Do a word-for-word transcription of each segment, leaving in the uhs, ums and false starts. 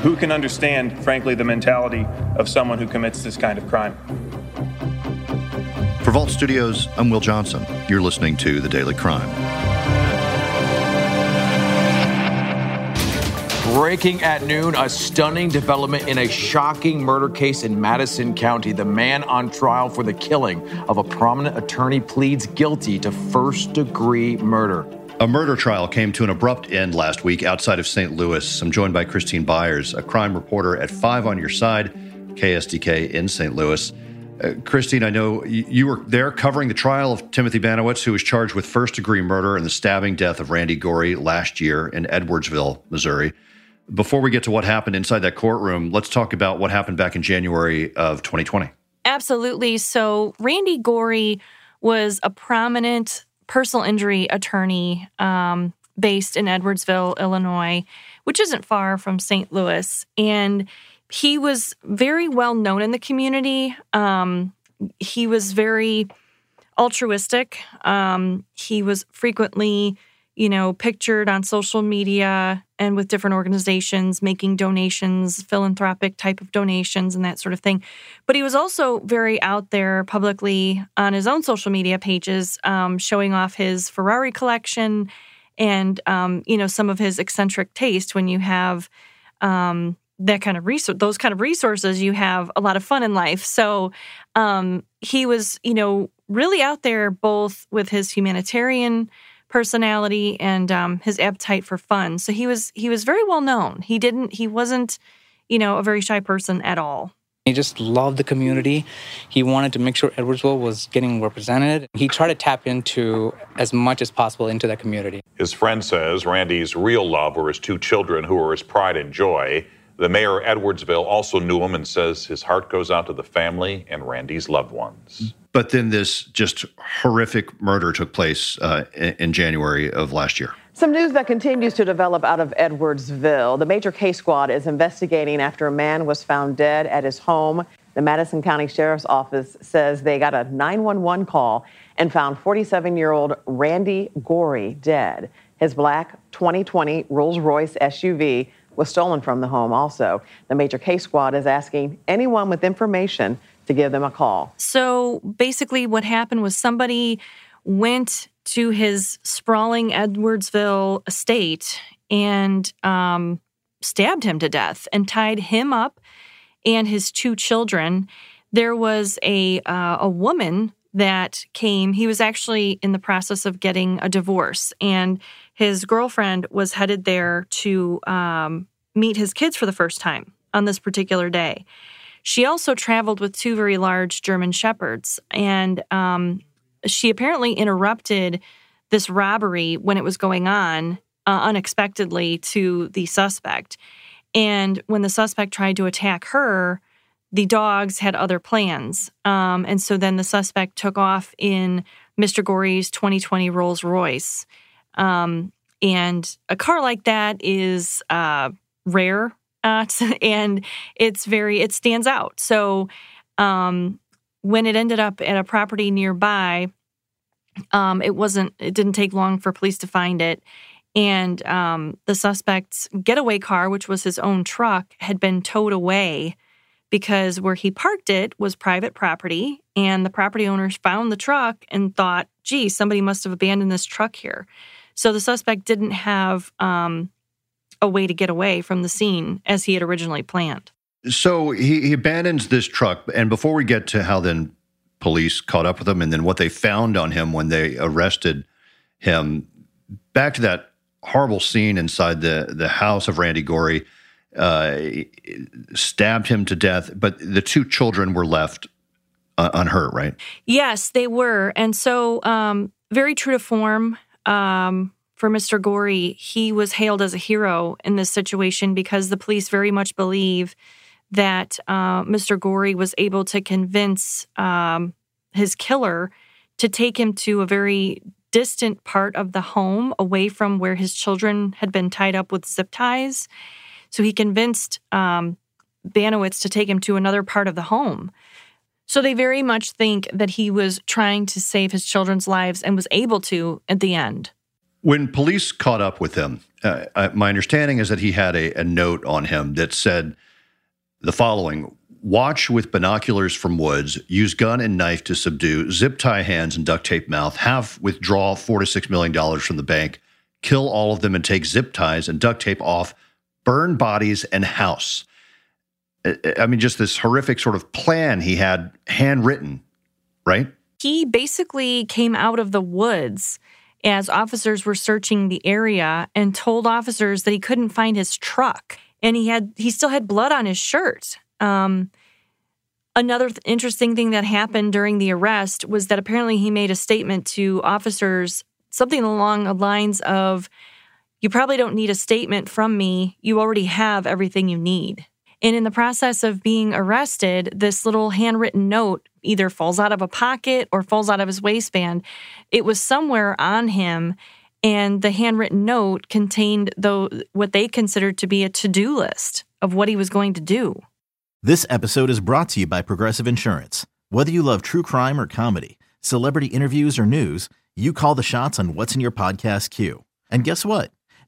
Who can understand, frankly, the mentality of someone who commits this kind of crime? For Vault Studios, I'm Will Johnson. You're listening to The Daily Crime. Breaking at noon, a stunning development in a shocking murder case in Madison County. The man on trial for the killing of a prominent attorney pleads guilty to first-degree murder. A murder trial came to an abrupt end last week outside of Saint Louis. I'm joined by Christine Byers, a crime reporter at Five on Your Side, K S D K in Saint Louis. Uh, Christine, I know you were there covering the trial of Timothy Banowitz, who was charged with first-degree murder and the stabbing death of Randy Gori last year in Edwardsville, Missouri. Before we get to what happened inside that courtroom, let's talk about what happened back in January of twenty twenty. Absolutely. So Randy Gori was a prominent personal injury attorney um, based in Edwardsville, Illinois, which isn't far from Saint Louis. And he was very well known in the community. Um, he was very altruistic. Um, he was frequently, you know, pictured on social media and with different organizations making donations, philanthropic type of donations and that sort of thing. But he was also very out there publicly on his own social media pages, um, showing off his Ferrari collection and, um, you know, some of his eccentric taste. When you have um, that kind of resource, those kind of resources, you have a lot of fun in life. So um, he was, you know, really out there both with his humanitarian personality and um, his appetite for fun. So he was he was very well known. He didn't he wasn't, you know, a very shy person at all. He just loved the community. He wanted to make sure Edwardsville was getting represented. He tried to tap into as much as possible into that community. His friend says Randy's real love were his two children, who were his pride and joy. The mayor of Edwardsville also knew him and says his heart goes out to the family and Randy's loved ones. But then this just horrific murder took place uh, in January of last year. Some news that continues to develop out of Edwardsville. The major case squad is investigating after a man was found dead at his home. The Madison County Sheriff's Office says they got a nine one one call and found forty-seven-year-old Randy Gori dead. His black twenty twenty Rolls-Royce S U V was stolen from the home also. The major case squad is asking anyone with information to give them a call. So basically what happened was somebody went to his sprawling Edwardsville estate and um, stabbed him to death and tied him up and his two children. There was a uh, a woman that came. He was actually in the process of getting a divorce, and his girlfriend was headed there to um, meet his kids for the first time on this particular day. She also traveled with two very large German shepherds, and um, she apparently interrupted this robbery when it was going on uh, unexpectedly to the suspect. And when the suspect tried to attack her, the dogs had other plans. Um, and so then the suspect took off in Mister Gori's twenty twenty Rolls-Royce. Um, and a car like that is uh, rare, uh, and it's very, it stands out. So um, when it ended up at a property nearby, um, it wasn't, it didn't take long for police to find it. And um, the suspect's getaway car, which was his own truck, had been towed away because where he parked it was private property, and the property owners found the truck and thought, gee, somebody must have abandoned this truck here. So the suspect didn't have um, a way to get away from the scene as he had originally planned. So he, he abandons this truck, and before we get to how then police caught up with him and then what they found on him when they arrested him, back to that horrible scene inside the, the house of Randy Gori. Uh, stabbed him to death, but the two children were left uh, unhurt, right? Yes, they were. And so um, very true to form um, for Mister Gori, he was hailed as a hero in this situation because the police very much believe that uh, Mister Gori was able to convince um, his killer to take him to a very distant part of the home away from where his children had been tied up with zip ties. So he convinced um, Banowitz to take him to another part of the home. So they very much think that he was trying to save his children's lives and was able to at the end. When police caught up with him, uh, I, my understanding is that he had a, a note on him that said the following: watch with binoculars from woods, use gun and knife to subdue, zip tie hands and duct tape mouth, have withdraw four to six million dollars from the bank, kill all of them and take zip ties and duct tape off, burn bodies and house. I mean, just this horrific sort of plan he had handwritten, right? He basically came out of the woods as officers were searching the area and told officers that he couldn't find his truck. And he had he still had blood on his shirt. Um, another th- interesting thing that happened during the arrest was that apparently he made a statement to officers, something along the lines of, "You probably don't need a statement from me. You already have everything you need." And in the process of being arrested, this little handwritten note either falls out of a pocket or falls out of his waistband. It was somewhere on him, and the handwritten note contained though what they considered to be a to-do list of what he was going to do. This episode is brought to you by Progressive Insurance. Whether you love true crime or comedy, celebrity interviews or news, you call the shots on what's in your podcast queue. And guess what?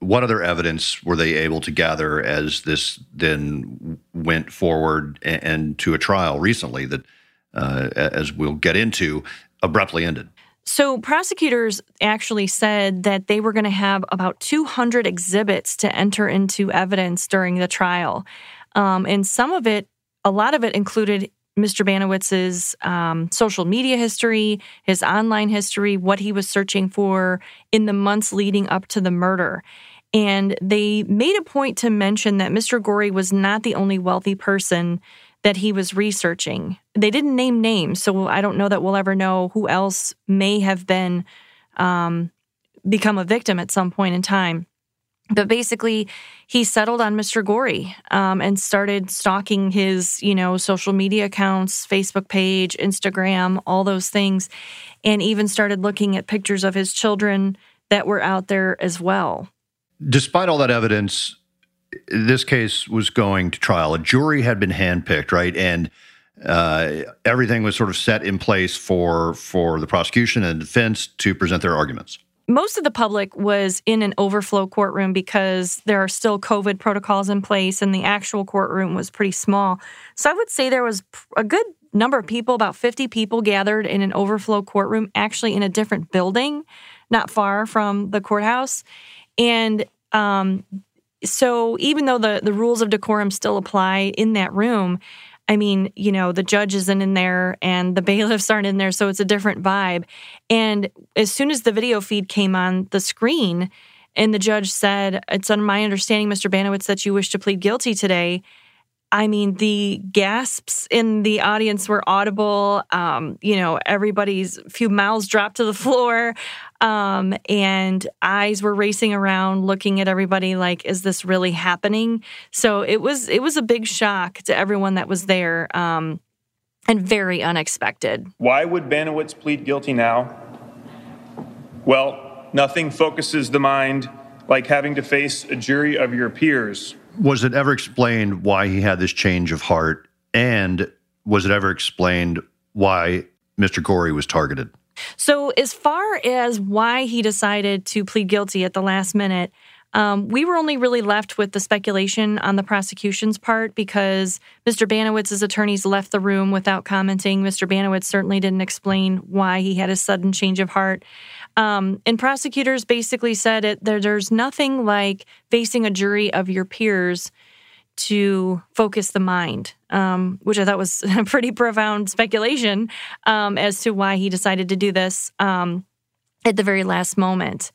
What other evidence were they able to gather as this then went forward and, and to a trial recently that, uh, as we'll get into, abruptly ended? So prosecutors actually said that they were going to have about two hundred exhibits to enter into evidence during the trial. Um, and some of it, a lot of it included Mister Banowitz's um, social media history, his online history, what he was searching for in the months leading up to the murder. And they made a point to mention that Mister Gori was not the only wealthy person that he was researching. They didn't name names, so I don't know that we'll ever know who else may have been um, become a victim at some point in time. But basically, he settled on Mister Gori um, and started stalking his, you know, social media accounts, Facebook page, Instagram, all those things, and even started looking at pictures of his children that were out there as well. Despite all that evidence, this case was going to trial. A jury had been handpicked, right? And uh, everything was sort of set in place for for the prosecution and defense to present their arguments. Most of the public was in an overflow courtroom because there are still COVID protocols in place, and the actual courtroom was pretty small. So I would say there was a good number of people, about fifty people gathered in an overflow courtroom, actually in a different building, not far from the courthouse. And um, so even though the, the rules of decorum still apply in that room, I mean, you know, the judge isn't in there and the bailiffs aren't in there, so it's a different vibe. And as soon as the video feed came on the screen and the judge said, "It's on my understanding, Mister Banowitz, that you wish to plead guilty today," I mean, the gasps in the audience were audible. Um, you know, everybody's few mouths dropped to the floor, um, and eyes were racing around, looking at everybody like, "Is this really happening?" So it was it was a big shock to everyone that was there, um, and very unexpected. Why would Banowitz plead guilty now? Well, nothing focuses the mind like having to face a jury of your peers. Was it ever explained why he had this change of heart? And was it ever explained why Mister Gori was targeted? So as far as why he decided to plead guilty at the last minute, Um, we were only really left with the speculation on the prosecution's part because Mister Banowitz's attorneys left the room without commenting. Mister Banowitz certainly didn't explain why he had a sudden change of heart. Um, and prosecutors basically said it, there, there's nothing like facing a jury of your peers to focus the mind, um, which I thought was a pretty profound speculation um, as to why he decided to do this um, at the very last moment.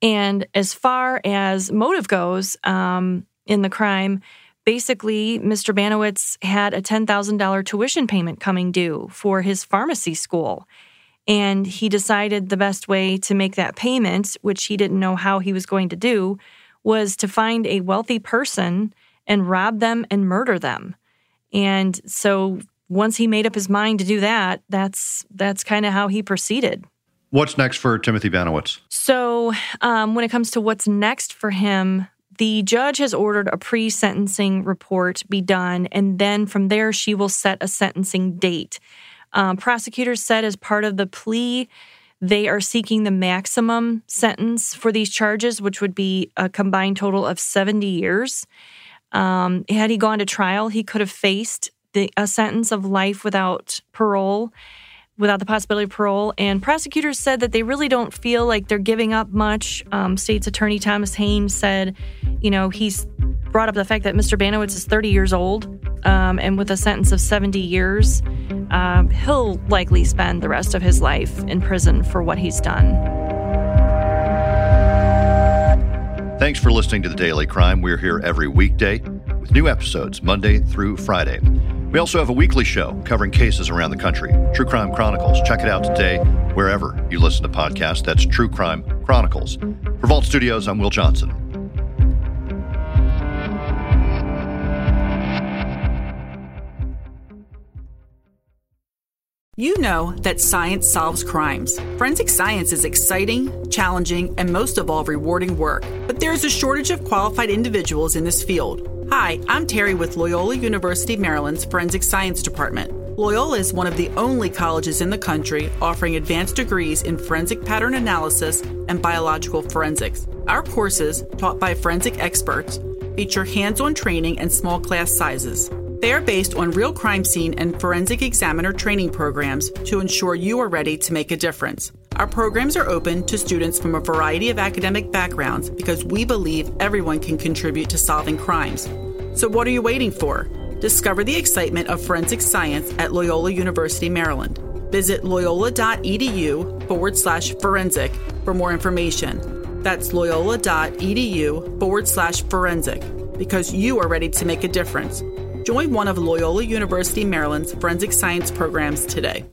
And as far as motive goes um, in the crime, basically Mister Banowitz had a ten thousand dollars tuition payment coming due for his pharmacy school. And he decided the best way to make that payment, which he didn't know how he was going to do, was to find a wealthy person and rob them and murder them. And so once he made up his mind to do that, that's that's kind of how he proceeded. What's next for Timothy Banowitz? So um, when it comes to what's next for him, the judge has ordered a pre-sentencing report be done, and then from there she will set a sentencing date. Um, prosecutors said as part of the plea, they are seeking the maximum sentence for these charges, which would be a combined total of seventy years. Um, had he gone to trial, he could have faced the, a sentence of life without parole. without the possibility of parole. And prosecutors said that they really don't feel like they're giving up much. Um, State's Attorney Thomas Haynes said, you know, he's brought up the fact that Mister Banowitz is thirty years old, um, and with a sentence of seventy years, um, he'll likely spend the rest of his life in prison for what he's done. Thanks for listening to The Daily Crime. We're here every weekday with new episodes Monday through Friday. We also have a weekly show covering cases around the country, True Crime Chronicles. Check it out today wherever you listen to podcasts. That's True Crime Chronicles. For Vault Studios, I'm Will Johnson. You know that science solves crimes. Forensic science is exciting, challenging, and most of all, rewarding work. But there is a shortage of qualified individuals in this field. Hi, I'm Terry with Loyola University Maryland's Forensic Science Department. Loyola is one of the only colleges in the country offering advanced degrees in forensic pattern analysis and biological forensics. Our courses, taught by forensic experts, feature hands-on training and small class sizes. They are based on real crime scene and forensic examiner training programs to ensure you are ready to make a difference. Our programs are open to students from a variety of academic backgrounds because we believe everyone can contribute to solving crimes. So what are you waiting for? Discover the excitement of forensic science at Loyola University, Maryland. Visit loyola.edu forward slash forensic for more information. That's loyola.edu forward slash forensic because you are ready to make a difference. Join one of Loyola University Maryland's forensic science programs today.